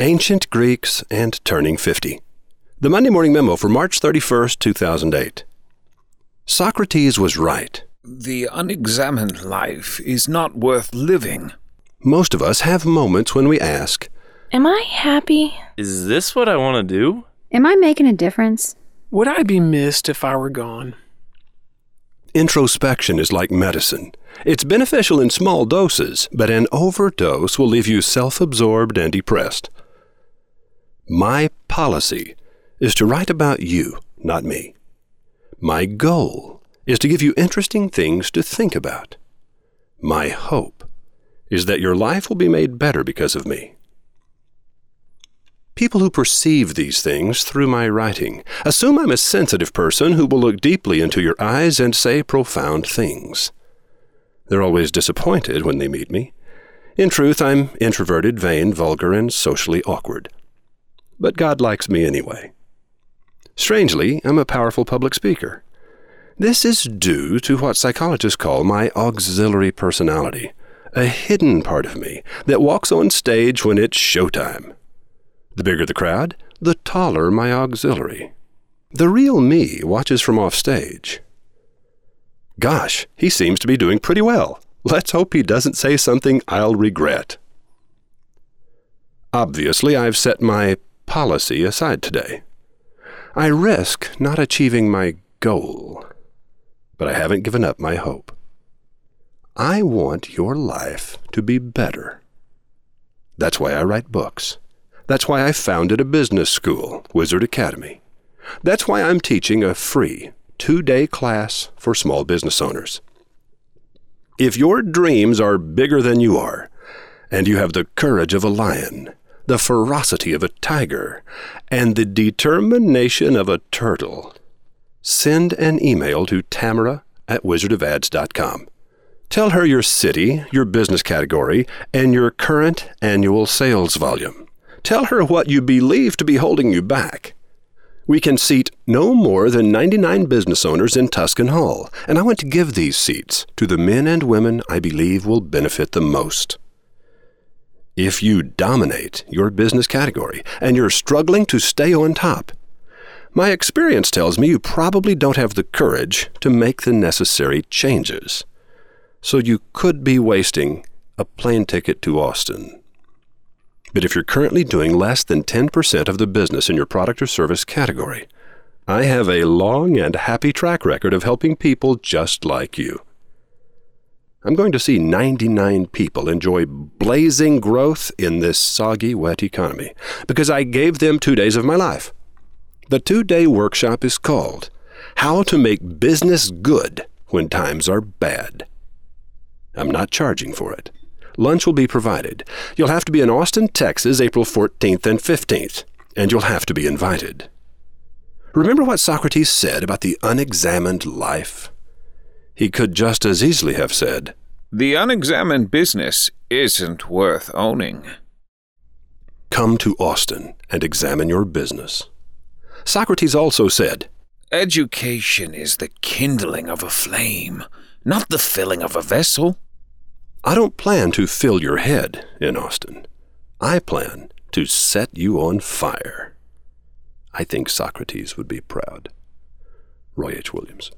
Ancient Greeks and Turning 50. The Monday Morning Memo for March 31, 2008. Socrates was right. The unexamined life is not worth living. Most of us have moments when we ask, am I happy? Is this what I want to do? Am I making a difference? Would I be missed if I were gone? Introspection is like medicine. It's beneficial in small doses, but an overdose will leave you self-absorbed and depressed. My policy is to write about you, not me. My goal is to give you interesting things to think about. My hope is that your life will be made better because of me. People who perceive these things through my writing assume I'm a sensitive person who will look deeply into your eyes and say profound things. They're always disappointed when they meet me. In truth, I'm introverted, vain, vulgar, and socially awkward. But God likes me anyway. Strangely, I'm a powerful public speaker. This is due to what psychologists call my auxiliary personality, a hidden part of me that walks on stage when it's showtime. The bigger the crowd, the taller my auxiliary. The real me watches from off stage. Gosh, he seems to be doing pretty well. Let's hope he doesn't say something I'll regret. Obviously, I've set my policy aside today. I risk not achieving my goal, but I haven't given up my hope. I want your life to be better. That's why I write books. That's why I founded a business school, Wizard Academy. That's why I'm teaching a free 2-day class for small business owners. If your dreams are bigger than you are, and you have the courage of a lion, the ferocity of a tiger, and the determination of a turtle, send an email to Tamara at WizardOfAds.com. Tell her your city, your business category, and your current annual sales volume. Tell her what you believe to be holding you back. We can seat no more than 99 business owners in Tuscan Hall, and I want to give these seats to the men and women I believe will benefit the most. If you dominate your business category and you're struggling to stay on top, my experience tells me you probably don't have the courage to make the necessary changes. So you could be wasting a plane ticket to Austin. But if you're currently doing less than 10% of the business in your product or service category, I have a long and happy track record of helping people just like you. I'm going to see 99 people enjoy blazing growth in this soggy, wet economy because I gave them 2 days of my life. The 2-day workshop is called How to Make Business Good When Times Are Bad. I'm not charging for it. Lunch will be provided. You'll have to be in Austin, Texas, April 14th and 15th, and you'll have to be invited. Remember what Socrates said about the unexamined life? He could just as easily have said, the unexamined business isn't worth owning. Come to Austin and examine your business. Socrates also said, education is the kindling of a flame, not the filling of a vessel. I don't plan to fill your head in Austin. I plan to set you on fire. I think Socrates would be proud. Roy H. Williams.